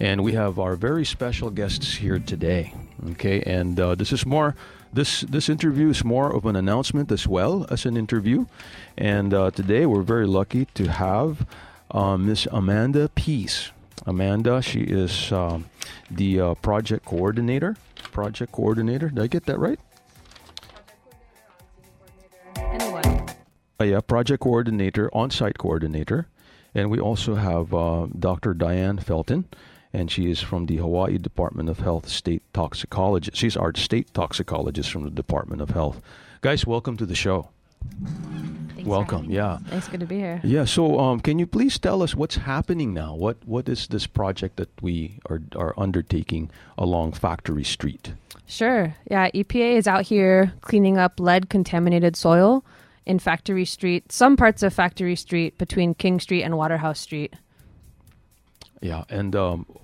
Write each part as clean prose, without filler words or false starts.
And we have our very special guests here today. Okay, and this interview is more of an announcement as well as an interview. And today we're very lucky to have Miss Amanda Pease. Amanda, she is the project coordinator. Did I get that right? Project coordinator, on-site coordinator. And we also have Dr. Diane Felton, and she is from the Hawaii Department of Health State Toxicologist. She's our state toxicologist from the Department of Health. Guys, welcome to the show. Thanks welcome. Yeah. It's good to be here. Yeah. So, can you please tell us what's happening now? What is this project that we are undertaking along Factory Street? Sure. Yeah. EPA is out here cleaning up lead-contaminated soil in Factory Street, some parts of Factory Street between King Street and Waterhouse Street. Yeah, and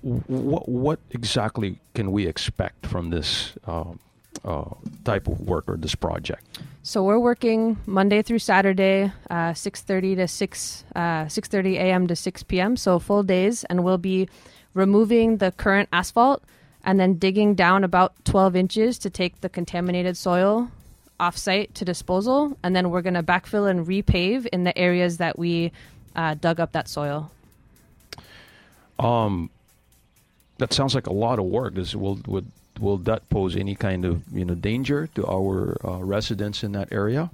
what exactly can we expect from this type of work or this project? So we're working Monday through Saturday, 6:30 a.m. to 6 p.m., so full days, and we'll be removing the current asphalt and then digging down about 12 inches to take the contaminated soil off-site to disposal, and then we're going to backfill and repave in the areas that we dug up that soil. That sounds like a lot of work. Will that pose any kind of danger to our residents in that area?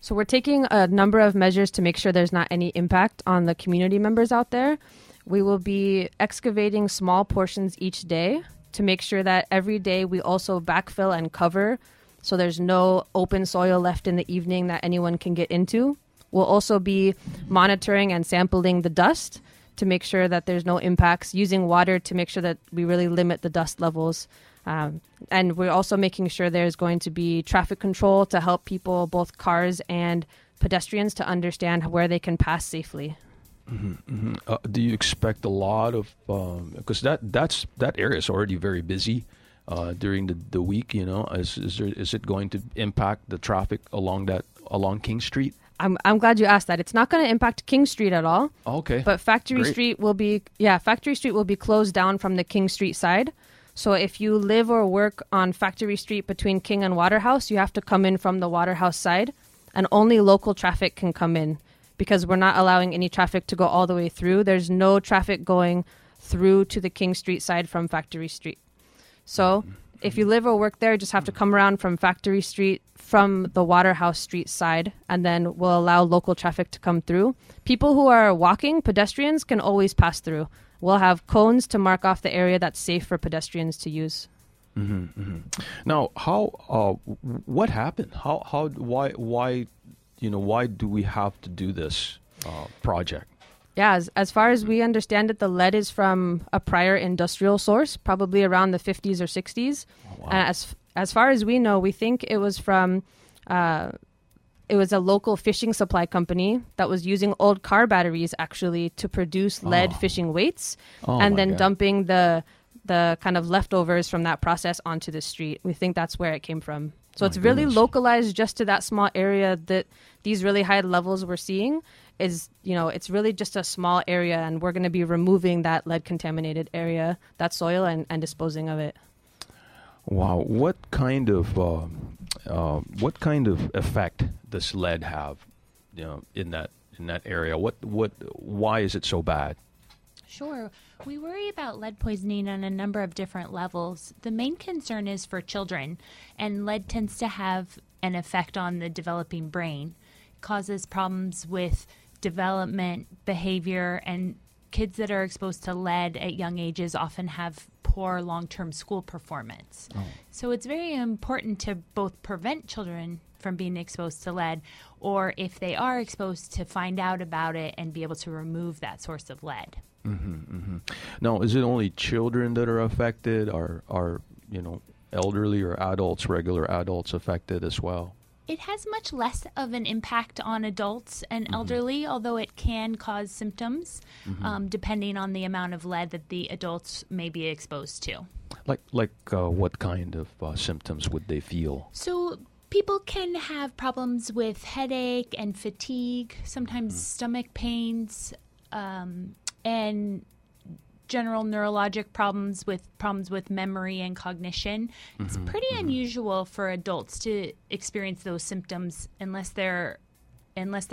So we're taking a number of measures to make sure there's not any impact on the community members out there. We will be excavating small portions each day to make sure that every day we also backfill and cover, so there's no open soil left in the evening that anyone can get into. We'll also be monitoring and sampling the dust to make sure that there's no impacts, using water to make sure that we really limit the dust levels. And we're also making sure there's going to be traffic control to help people, both cars and pedestrians, to understand where they can pass safely. Mm-hmm, mm-hmm. Do you expect a lot of, because that area is already very busy during the week, is it going to impact the traffic along King Street? I'm glad you asked that. It's not going to impact King Street at all. Okay. But Factory Street will be closed down from the King Street side. So if you live or work on Factory Street between King and Waterhouse, you have to come in from the Waterhouse side, and only local traffic can come in because we're not allowing any traffic to go all the way through. There's no traffic going through to the King Street side from Factory Street. So if you live or work there, you just have to come around from Factory Street, from the Waterhouse Street side, and then we'll allow local traffic to come through. People who are walking, pedestrians, can always pass through. We'll have cones to mark off the area that's safe for pedestrians to use. Mm-hmm, mm-hmm. Now, what happened? Why do we have to do this project? Yeah, as far as we understand it, the lead is from a prior industrial source, probably around the 50s or 60s. Oh, wow. And as far as we know, we think it was from a local fishing supply company that was using old car batteries actually to produce lead fishing weights, and then dumping the kind of leftovers from that process onto the street. We think that's where it came from. So it's really localized just to that small area that these really high levels we're seeing is, it's really just a small area, and we're going to be removing that lead contaminated area, that soil, and disposing of it. Wow. What kind of effect does lead have, in that area? Why is it so bad? Sure. We worry about lead poisoning on a number of different levels. The main concern is for children, and lead tends to have an effect on the developing brain. It causes problems with development, behavior, and kids that are exposed to lead at young ages often have poor long-term school performance. Oh. So it's very important to both prevent children from being exposed to lead, or if they are exposed, to find out about it and be able to remove that source of lead. Mm-hmm, mm-hmm. Now, is it only children that are affected, or are elderly or adults, regular adults, affected as well? It has much less of an impact on adults and elderly, although it can cause symptoms, depending on the amount of lead that the adults may be exposed to. Like what kind of symptoms would they feel? So people can have problems with headache and fatigue, sometimes stomach pains, and general neurologic problems with memory and cognition. Mm-hmm, it's pretty unusual for adults to experience those symptoms unless their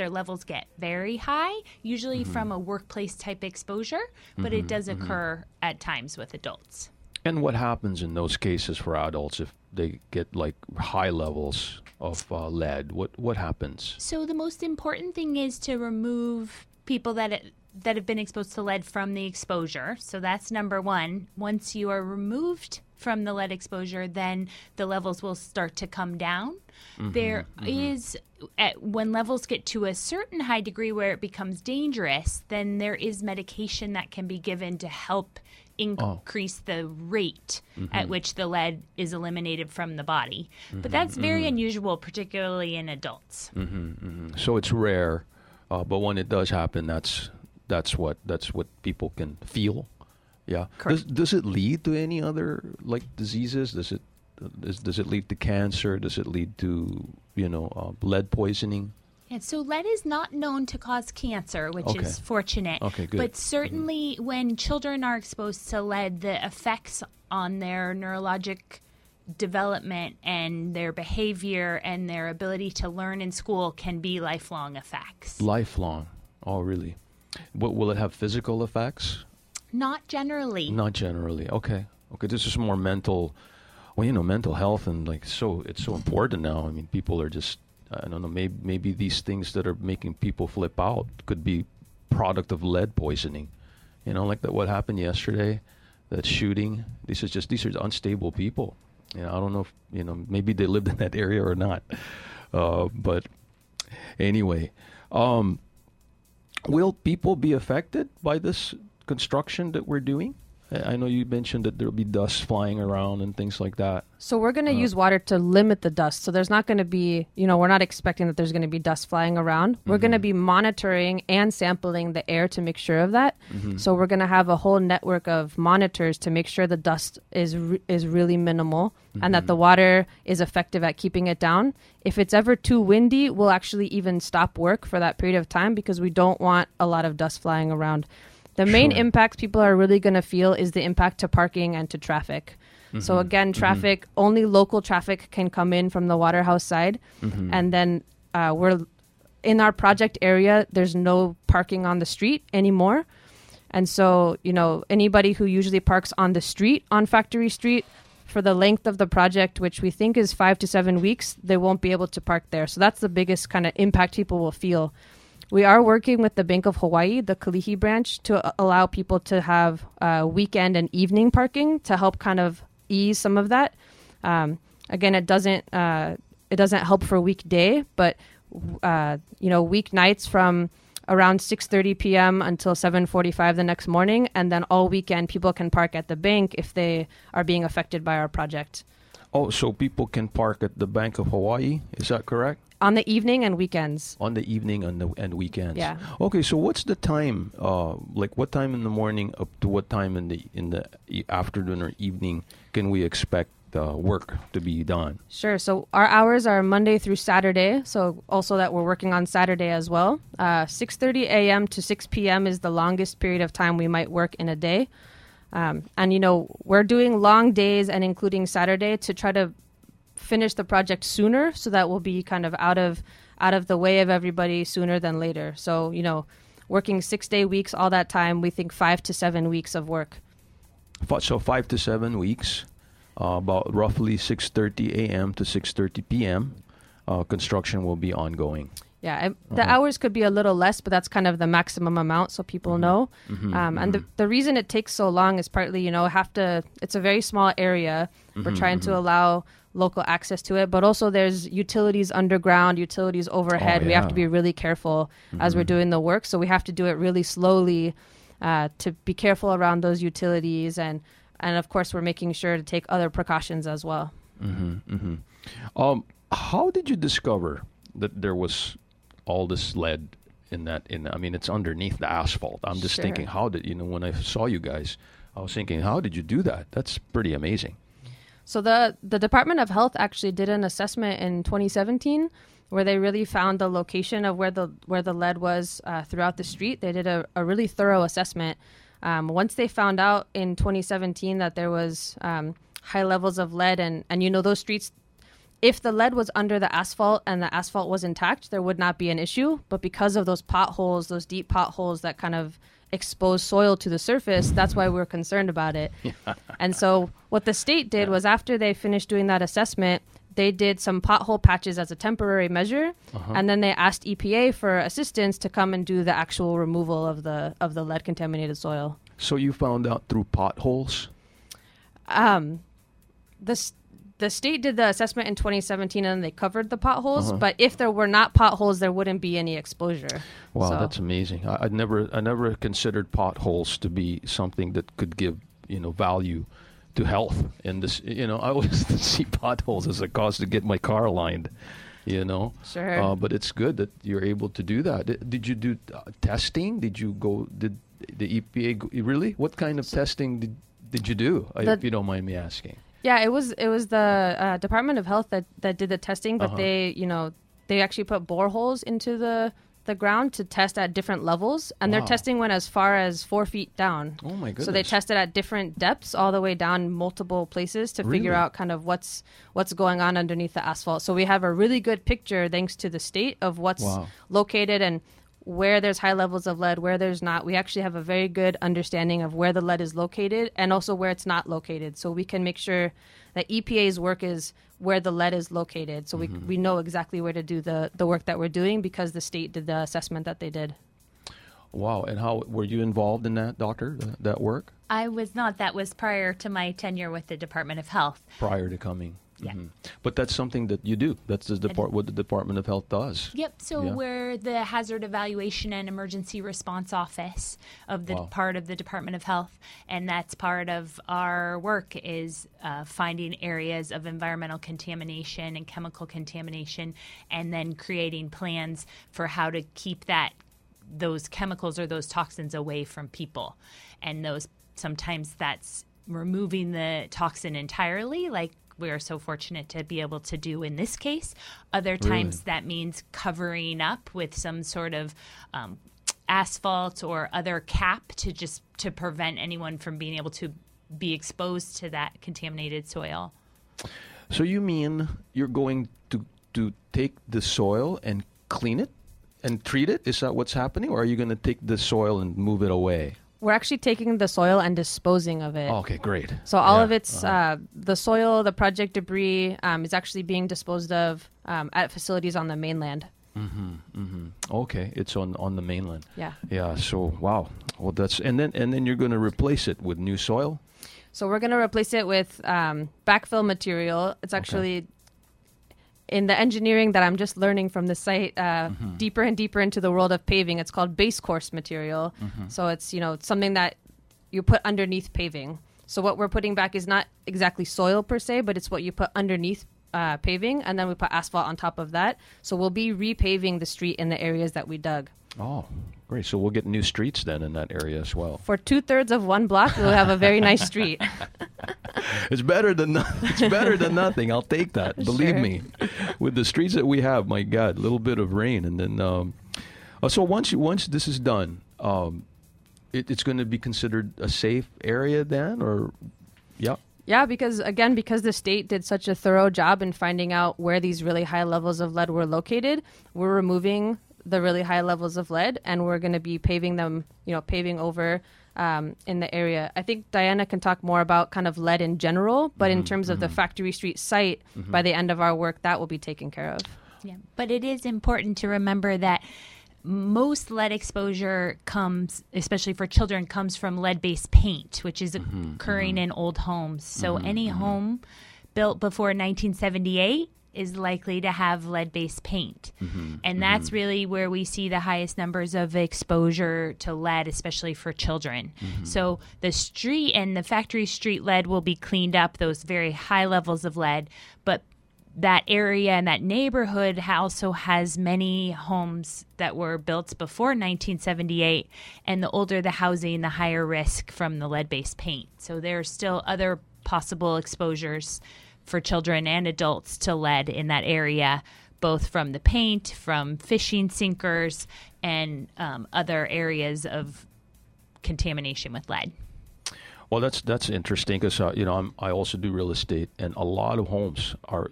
levels get very high, usually from a workplace type exposure, but it does occur at times with adults. And what happens in those cases for adults if they get like high levels of lead? What happens? So the most important thing is to remove people that have been exposed to lead from the exposure. So that's number one. Once you are removed from the lead exposure, then the levels will start to come down. When levels get to a certain high degree where it becomes dangerous, then there is medication that can be given to help increase the rate at which the lead is eliminated from the body. But that's very unusual, particularly in adults. So it's rare, but when it does happen, that's what people can feel. Yeah. Correct. Does it lead to any other like diseases? Does it lead to cancer? Does it lead to lead poisoning? And so lead is not known to cause cancer, which is fortunate. Okay, good. But certainly when children are exposed to lead, the effects on their neurologic development and their behavior and their ability to learn in school can be lifelong effects. Lifelong. Oh, really? Will it have physical effects? Not generally. Not generally. Okay. Okay. This is more mental. Well, mental health and it's so important now. I mean, people are just. I don't know, maybe these things that are making people flip out could be product of lead poisoning. Like that what happened yesterday, that shooting. These are unstable people. I don't know if, maybe they lived in that area or not. But anyway, will people be affected by this construction that we're doing? I know you mentioned that there'll be dust flying around and things like that. So we're going to use water to limit the dust. So there's not going to be, we're not expecting that there's going to be dust flying around. We're going to be monitoring and sampling the air to make sure of that. So we're going to have a whole network of monitors to make sure the dust is really minimal and that the water is effective at keeping it down. If it's ever too windy, we'll actually even stop work for that period of time because we don't want a lot of dust flying around. The main impacts people are really going to feel is the impact to parking and to traffic. So again, traffic, only local traffic can come in from the Waterhouse side. And then we're in our project area, there's no parking on the street anymore. And so, anybody who usually parks on the street, on Factory Street, for the length of the project, which we think is 5 to 7 weeks, they won't be able to park there. So that's the biggest kind of impact people will feel. We are working with the Bank of Hawaii, the Kalihi branch, to allow people to have weekend and evening parking to help kind of ease some of that. Again, it doesn't help for weekday, but weeknights from around 6:30 p.m. until 7:45 the next morning, and then all weekend people can park at the bank if they are being affected by our project. Oh, so people can park at the Bank of Hawaii? Is that correct? On the evening and weekends. On the evening and weekends. Yeah. Okay, so what's the time? What time in the morning up to what time in the afternoon or evening can we expect work to be done? Sure. So our hours are Monday through Saturday. So also that we're working on Saturday as well. 6:30 a.m. to 6 p.m. is the longest period of time we might work in a day. We're doing long days and including Saturday to try to finish the project sooner so that we'll be kind of out of the way of everybody sooner than later. So, working 6-day weeks all that time, we think 5 to 7 weeks of work. So 5 to 7 weeks, about roughly 6:30 a.m. to 6:30 p.m. Construction will be ongoing. Yeah, the hours could be a little less, but that's kind of the maximum amount so people know. And the reason it takes so long is partly, it's a very small area. We're trying to allow local access to it, but also there's utilities underground, utilities overhead. Oh, yeah. We have to be really careful as we're doing the work. So we have to do it really slowly to be careful around those utilities. And of course, we're making sure to take other precautions as well. How did you discover that there was all this lead in it's underneath the asphalt? I'm just thinking, when I saw you guys, I was thinking, how did you do that? That's pretty amazing. So the Department of Health actually did an assessment in 2017 where they really found the location of where the lead was throughout the street. They did a really thorough assessment Once they found out in 2017 that there was high levels of lead and you know, those streets, if the lead was under the asphalt and the asphalt was intact, there would not be an issue. But because of those potholes, those deep potholes that kind of expose soil to the surface, that's why we're concerned about it. And so what the state did was, after they finished doing that assessment, they did some pothole patches as a temporary measure, and then they asked EPA for assistance to come and do the actual removal of the lead contaminated soil. So you found out through potholes? The state did the assessment in 2017, and they covered the potholes. But if there were not potholes, there wouldn't be any exposure. Wow, so. That's amazing. I never considered potholes to be something that could give, you know, value to health. And this, you know, I always see potholes as a cause to get my car lined, you know. Sure. But it's good that you're able to do that. Did you do testing? Did you go? Did the EPA really? What kind of testing did you do? If you don't mind me asking. Yeah, it was the Department of Health that did the testing, but they, you know, they actually put boreholes into the ground to test at different levels, and their testing went as far as 4 feet down. Oh my goodness! So they tested at different depths, all the way down multiple places to figure out kind of what's going on underneath the asphalt. So we have a really good picture, thanks to the state, of what's located and where there's high levels of lead, where there's not. We actually have a very good understanding of where the lead is located and also where it's not located. So we can make sure that EPA's work is where the lead is located. So we know exactly where to do the work that we're doing, because the state did the assessment that they did. Wow. And how were you involved in that, Doctor, that work? I was not. That was prior to my tenure with the Department of Health. Prior to coming. Yeah. Mm-hmm. But that's something that you do. That's what the Department of Health does. Yep. So we're the Hazard Evaluation and Emergency Response Office of the part of the Department of Health. And that's part of our work, is finding areas of environmental contamination and chemical contamination, and then creating plans for how to keep those chemicals or those toxins away from people. And sometimes that's removing the toxin entirely, like we are so fortunate to be able to do in this case. Other times that means covering up with some sort of asphalt or other cap to prevent anyone from being able to be exposed to that contaminated soil. So you mean you're going to take the soil and clean it and treat it? Is that what's happening? Or are you going to take the soil and move it away? We're actually taking the soil and disposing of it. Okay, great. So all of its, the soil, the project debris, is actually being disposed of at facilities on the mainland. Mm-hmm, mm-hmm. Okay, it's on the mainland. Yeah. Yeah, so, wow. Well, that's, and then you're going to replace it with new soil? So we're going to replace it with backfill material. It's actually... Okay. In the engineering that I'm just learning from the site, deeper and deeper into the world of paving, it's called base course material. So it's, you know, something that you put underneath paving. So what we're putting back is not exactly soil per se, but it's what you put underneath paving, and then we put asphalt on top of that. So we'll be repaving the street in the areas that we dug. Oh, great. So we'll get new streets then in that area as well. For 2/3 of one block, we'll have a very nice street. It's better than nothing. I'll take that. Believe me. With the streets that we have, my God, a little bit of rain. And then, so once this is done, it's going to be considered a safe area then? Or, Yeah, because the state did such a thorough job in finding out where these really high levels of lead were located, we're removing the really high levels of lead, and we're going to be paving over in the area. I think Diana can talk more about kind of lead in general, but in terms of the Factory Street site, by the end of our work, that will be taken care of. Yeah, but it is important to remember that most lead exposure comes, especially for children, comes from lead-based paint, which is occurring in old homes. So any home built before 1978 is likely to have lead-based paint. And that's really where we see the highest numbers of exposure to lead, especially for children. So the street and the Factory Street lead will be cleaned up, those very high levels of lead. But that area and that neighborhood also has many homes that were built before 1978. And the older the housing, the higher risk from the lead-based paint. So there are still other possible exposures for children and adults to lead in that area, both from the paint, from fishing sinkers, and other areas of contamination with lead. Well, that's interesting because I also do real estate, and a lot of homes are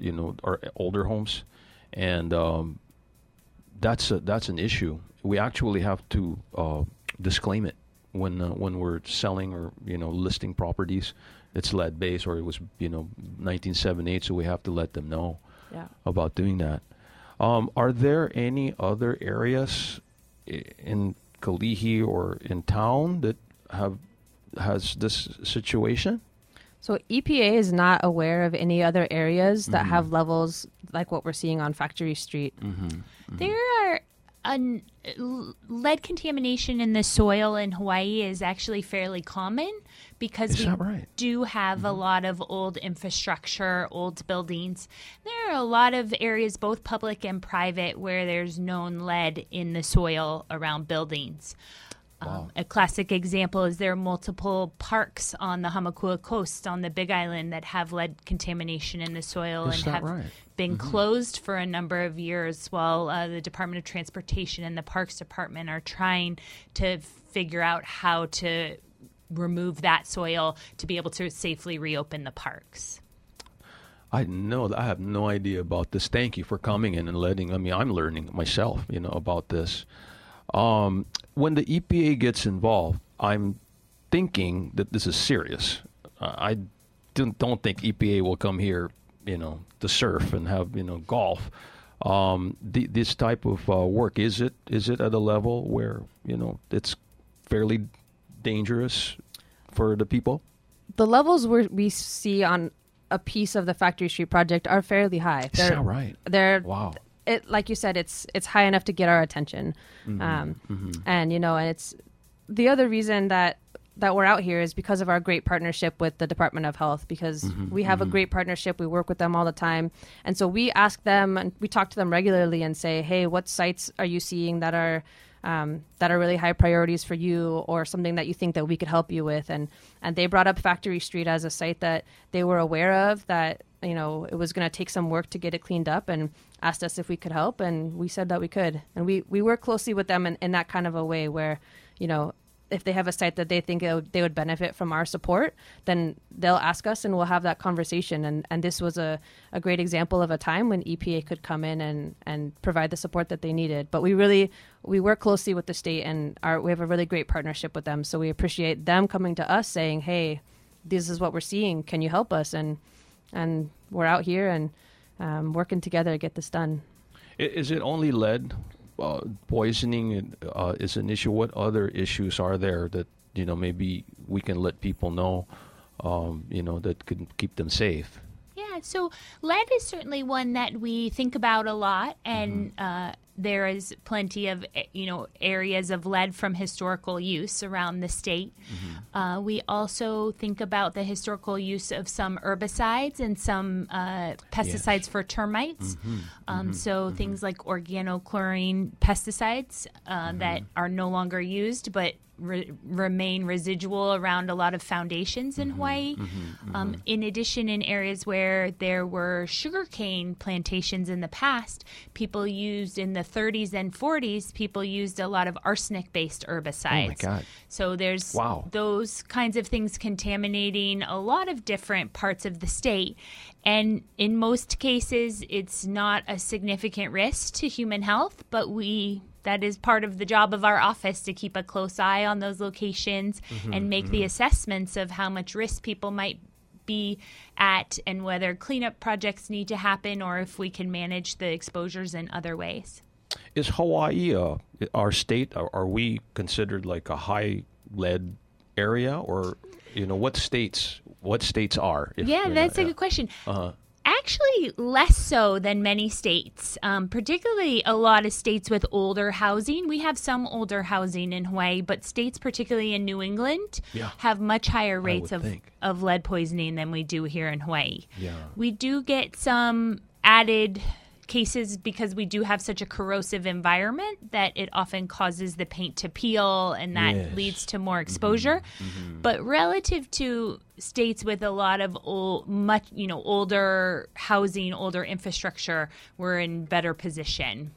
older homes, and that's an issue. We actually have to disclaim it when we're selling or listing properties. It's lead based, or it was 1978, so we have to let them know about doing that. Are there any other areas in Kalihi or in town that has this situation? So EPA is not aware of any other areas that have levels like what we're seeing on Factory Street. There are lead contamination in the soil in Hawaii is actually fairly common because do have a lot of old infrastructure, old buildings. There are a lot of areas, both public and private, where there's known lead in the soil around buildings. Wow. A classic example is there are multiple parks on the Hamakua Coast on the Big Island that have lead contamination in the soil been closed for a number of years while the Department of Transportation and the Parks Department are trying to figure out how to remove that soil to be able to safely reopen the parks. I have no idea about this. Thank you for coming in and I'm learning myself, about this. When the EPA gets involved, I'm thinking that this is serious. I don't think EPA will come here, to surf and have, golf. This type of work, is it at a level where, it's fairly dangerous for the people? The levels we see on a piece of the Factory Street project are fairly high. Is that right? Wow. It, like you said, it's high enough to get our attention. And, and it's the other reason that we're out here is because of our great partnership with the Department of Health, because we have a great partnership. We work with them all the time. And so we ask them and we talk to them regularly and say, hey, what sites are you seeing that are really high priorities for you, or something that you think that we could help you with? And they brought up Factory Street as a site that they were aware of, that it was going to take some work to get it cleaned up, and asked us if we could help, and we said that we could. And we work closely with them in that kind of a way where, if they have a site that they think they would benefit from our support, then they'll ask us and we'll have that conversation. And this was a great example of a time when EPA could come in and provide the support that they needed. But we work closely with the state, and we have a really great partnership with them. So we appreciate them coming to us saying, hey, this is what we're seeing. Can you help us? And we're out here and working together to get this done. Is it only lead? Poisoning is an issue. What other issues are there that maybe we can let people know that could keep them safe? Yeah, so lead is certainly one that we think about a lot, and there is plenty of areas of lead from historical use around the state. We also think about the historical use of some herbicides and some pesticides for termites. Things like organochlorine pesticides that are no longer used but remain residual around a lot of foundations in Hawaii. In addition, in areas where there were sugarcane plantations in the past, in the 30s and 40s, people used a lot of arsenic-based herbicides. Oh my God. So there's those kinds of things contaminating a lot of different parts of the state. And in most cases, it's not a significant risk to human health, but that is part of the job of our office to keep a close eye on those locations and make the assessments of how much risk people might be at and whether cleanup projects need to happen or if we can manage the exposures in other ways. Is Hawaii, our state, are we considered like a high lead area, or what states are? That's a good question. Actually, less so than many states, particularly a lot of states with older housing. We have some older housing in Hawaii, but states, particularly in New England, have much higher rates of lead poisoning than we do here in Hawaii. Yeah. We do get some added cases because we do have such a corrosive environment that it often causes the paint to peel, and that leads to more exposure. But relative to states with a lot of older housing, older infrastructure, we're in better position.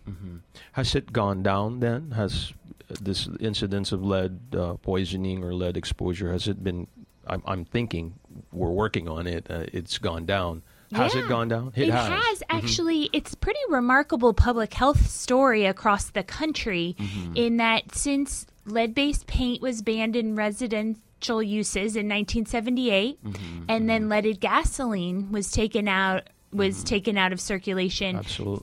Has it gone down then? Has this incidence of lead poisoning or lead exposure, has it been, I'm thinking we're working on it, it's gone down. Has it gone down? It has. Actually, it's pretty remarkable public health story across the country in that since lead-based paint was banned in residential uses in 1978, and then leaded gasoline was taken out of circulation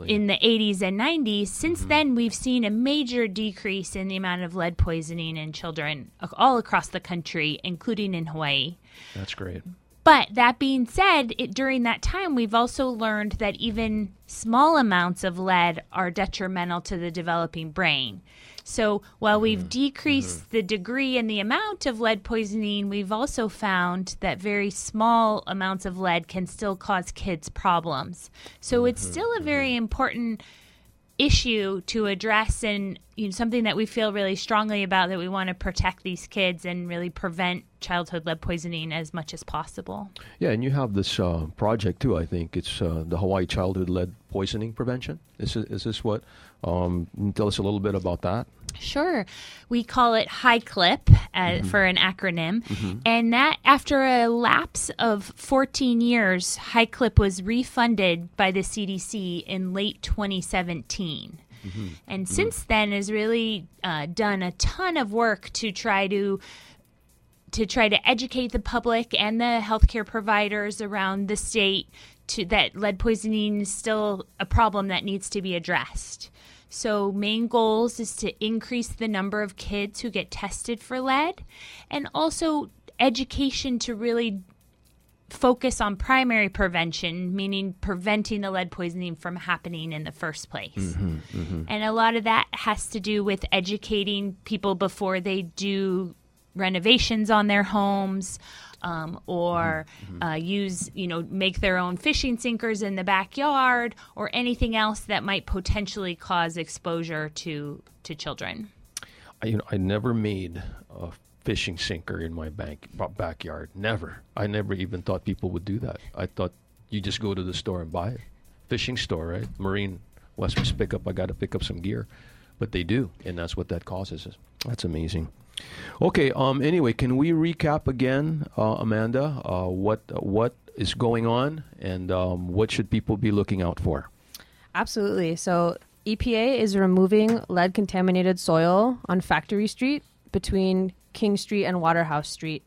in the 80s and 90s. Since then, we've seen a major decrease in the amount of lead poisoning in children all across the country, including in Hawaii. That's great. But that being said, during that time, we've also learned that even small amounts of lead are detrimental to the developing brain. So while we've decreased the degree and the amount of lead poisoning, we've also found that very small amounts of lead can still cause kids problems. So it's still a very important issue to address, and something that we feel really strongly about, that we want to protect these kids and really prevent childhood lead poisoning as much as possible. Yeah, and you have this project too, I think. It's the Hawaii Childhood Lead Poisoning Prevention. Is this what? Tell us a little bit about that. Sure. We call it HICLIP for an acronym. And that, after a lapse of 14 years, HICLIP was refunded by the CDC in late 2017. And since then has really done a ton of work to try to educate the public and the healthcare providers around the state that lead poisoning is still a problem that needs to be addressed. So main goals is to increase the number of kids who get tested for lead, and also education to really focus on primary prevention, meaning preventing the lead poisoning from happening in the first place. And a lot of that has to do with educating people before they do renovations on their homes, or use, make their own fishing sinkers in the backyard, or anything else that might potentially cause exposure to children. I never made a fishing sinker in my backyard. Never. I never even thought people would do that. I thought you just go to the store and buy it. Fishing store, right? Marine Westward's pickup. I got to pick up some gear, but they do, and that's what that causes. That's amazing. Okay. Anyway, can we recap again, Amanda? What is going on, and what should people be looking out for? Absolutely. So EPA is removing lead contaminated soil on Factory Street between King Street and Waterhouse Street.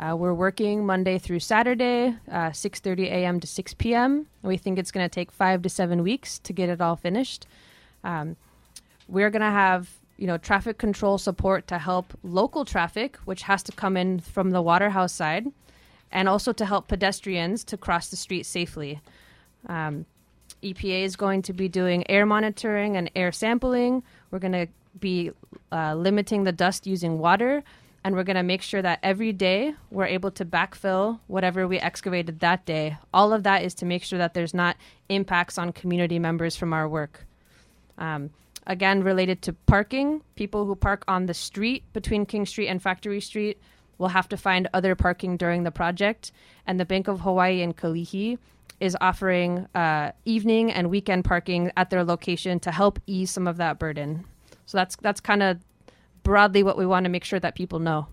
We're working Monday through Saturday, 6:30 a.m. to 6 p.m. We think it's going to take 5 to 7 weeks to get it all finished. We're going to have, traffic control support to help local traffic, which has to come in from the Waterhouse side, and also to help pedestrians to cross the street safely. EPA is going to be doing air monitoring and air sampling. We're going to be limiting the dust using water. And we're going to make sure that every day we're able to backfill whatever we excavated that day. All of that is to make sure that there's not impacts on community members from our work. Again, related to parking, people who park on the street between King Street and Factory Street will have to find other parking during the project. And the Bank of Hawaii in Kalihi is offering evening and weekend parking at their location to help ease some of that burden. So that's kind of broadly what we want to make sure that people know.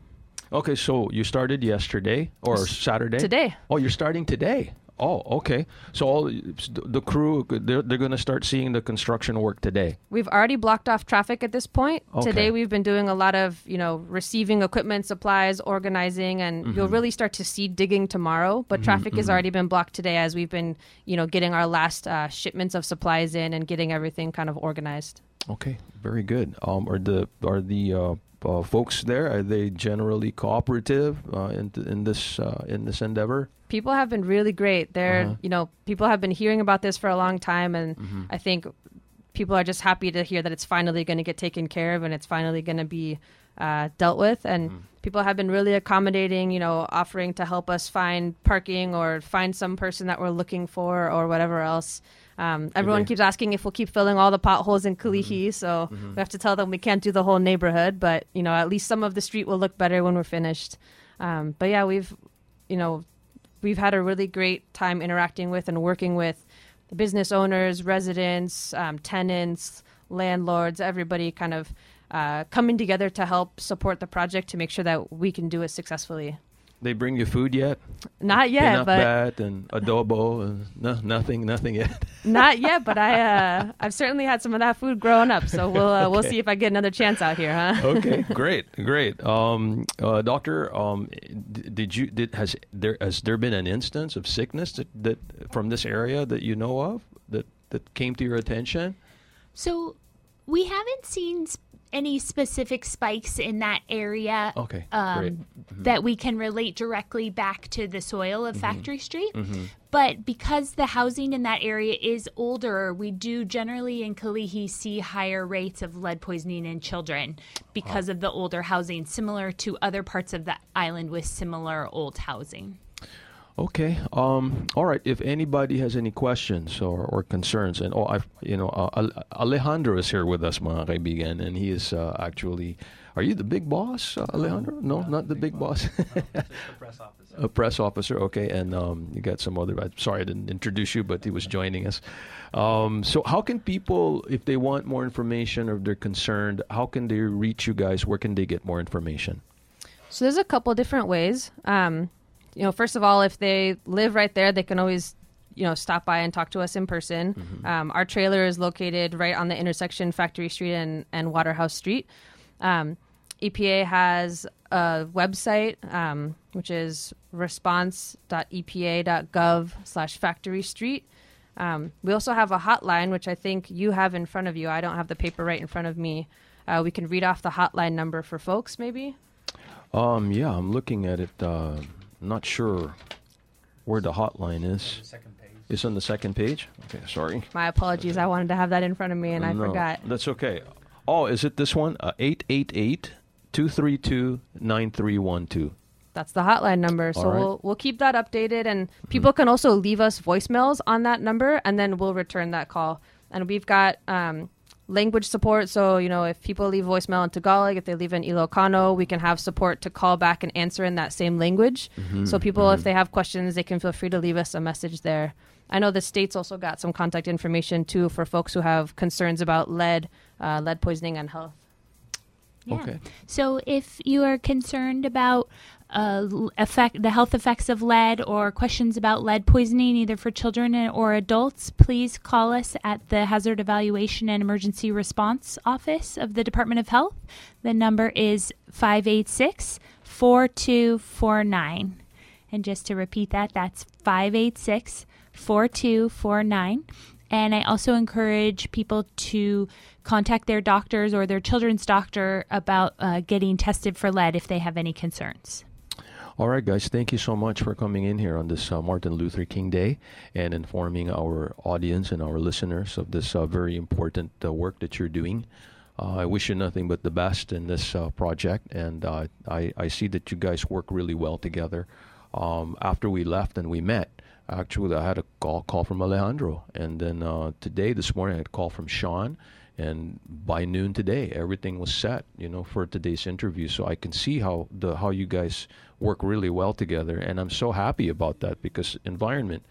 Okay, so you started yesterday or Saturday? Today. Oh, you're starting today. Oh, okay. So all the crew, they're going to start seeing the construction work today. We've already blocked off traffic at this point. Okay. Today we've been doing a lot of, receiving equipment, supplies, organizing, and you'll really start to see digging tomorrow. But traffic has already been blocked today as we've been, getting our last shipments of supplies in and getting everything kind of organized. Okay, very good. Are the folks there, are they generally cooperative in this endeavor? People have been really great. They're, people have been hearing about this for a long time, and I think people are just happy to hear that it's finally going to get taken care of and it's finally going to be dealt with. And people have been really accommodating, offering to help us find parking or find some person that we're looking for or whatever else. Everyone keeps asking if we'll keep filling all the potholes in Kalihi, so we have to tell them we can't do the whole neighborhood, but, at least some of the street will look better when we're finished. But yeah, we've had a really great time interacting with and working with the business owners, residents, tenants, landlords, everybody kind of coming together to help support the project to make sure that we can do it successfully. They bring you food yet? Not yet, Peanut but bat and adobo and nothing yet. Not yet, but I've certainly had some of that food growing up, so we'll see if I get another chance out here, huh? Okay, great. Doctor, has there been an instance of sickness that from this area that you know of that came to your attention? So we haven't seen any specific spikes in that area that we can relate directly back to the soil of Factory Street. Mm-hmm. But because the housing in that area is older, we do generally in Kalihi see higher rates of lead poisoning in children because of the older housing, similar to other parts of the island with similar old housing. Okay. All right. If anybody has any questions or concerns, and Alejandro is here with us, mga kaibigan, and he is actually. Are you the big boss, Alejandro? No, not the big boss. No, just a press officer. A press officer. Okay, and you got some other. I'm sorry I didn't introduce you, but he was joining us. So, how can people, if they want more information or if they're concerned, how can they reach you guys? Where can they get more information? So, there's a couple different ways. First of all, if they live right there, they can always, stop by and talk to us in person. Mm-hmm. Our trailer is located right on the intersection, Factory Street and Waterhouse Street. EPA has a website, which is response.epa.gov/Factory Street. We also have a hotline, which I think you have in front of you. I don't have the paper right in front of me. We can read off the hotline number for folks, maybe. Yeah, I'm looking at it. Not sure where the hotline is. It's on the second page? Okay, sorry. My apologies. Okay. I wanted to have that in front of me, and I forgot. That's okay. Oh, is it this one? 888-232-9312. That's the hotline number. So we'll keep that updated, and people can also leave us voicemails on that number, and then we'll return that call. And we've got language support. So, if people leave voicemail in Tagalog, if they leave in Ilocano, we can have support to call back and answer in that same language. Mm-hmm. So people, if they have questions, they can feel free to leave us a message there. I know the state's also got some contact information, too, for folks who have concerns about lead poisoning and health. Yeah. Okay. So if you are concerned about the health effects of lead or questions about lead poisoning, either for children or adults, please call us at the Hazard Evaluation and Emergency Response Office of the Department of Health. The number is 586-4249. And just to repeat that, that's 586-4249. And I also encourage people to contact their doctors or their children's doctor about getting tested for lead if they have any concerns. All right, guys, thank you so much for coming in here on this Martin Luther King Day and informing our audience and our listeners of this very important work that you're doing. I wish you nothing but the best in this project, and I see that you guys work really well together. After we left and we met, actually, I had a call from Alejandro, and then this morning, I had a call from Sean, and by noon today, everything was set, for today's interview. So I can see how you guys work really well together, and I'm so happy about that because environment,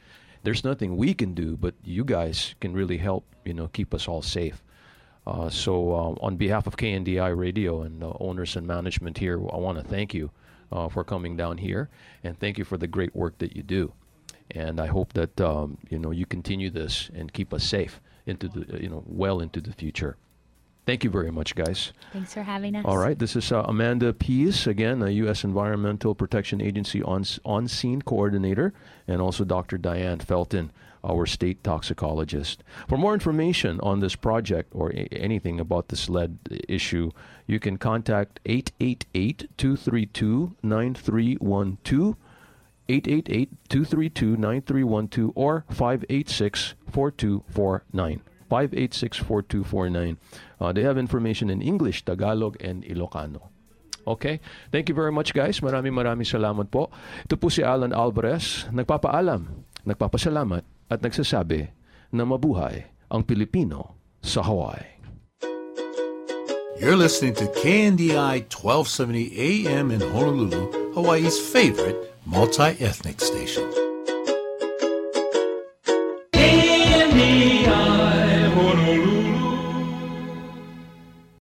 there's nothing we can do, but you guys can really help, keep us all safe. So on behalf of KNDI Radio and owners and management here, I want to thank you for coming down here, and thank you for the great work that you do. And I hope that, you continue this and keep us safe into the, well into the future. Thank you very much, guys. Thanks for having us. All right. This is Amanda Pease, again, a U.S. Environmental Protection Agency on-scene coordinator, and also Dr. Diane Felton, our state toxicologist. For more information on this project or anything about this lead issue, you can contact 888-232-9312. 888-232-9312 or 586-4249. 586-4249. They have information in English, Tagalog, and Ilocano. Okay? Thank you very much, guys. Maraming salamat po. Ito po si Alan Alvarez, nagpapaalam, nagpapasalamat, at nagsasabi na mabuhay ang Pilipino sa Hawaii. You're listening to KNDI 1270 AM in Honolulu, Hawaii's favorite multi-ethnic station.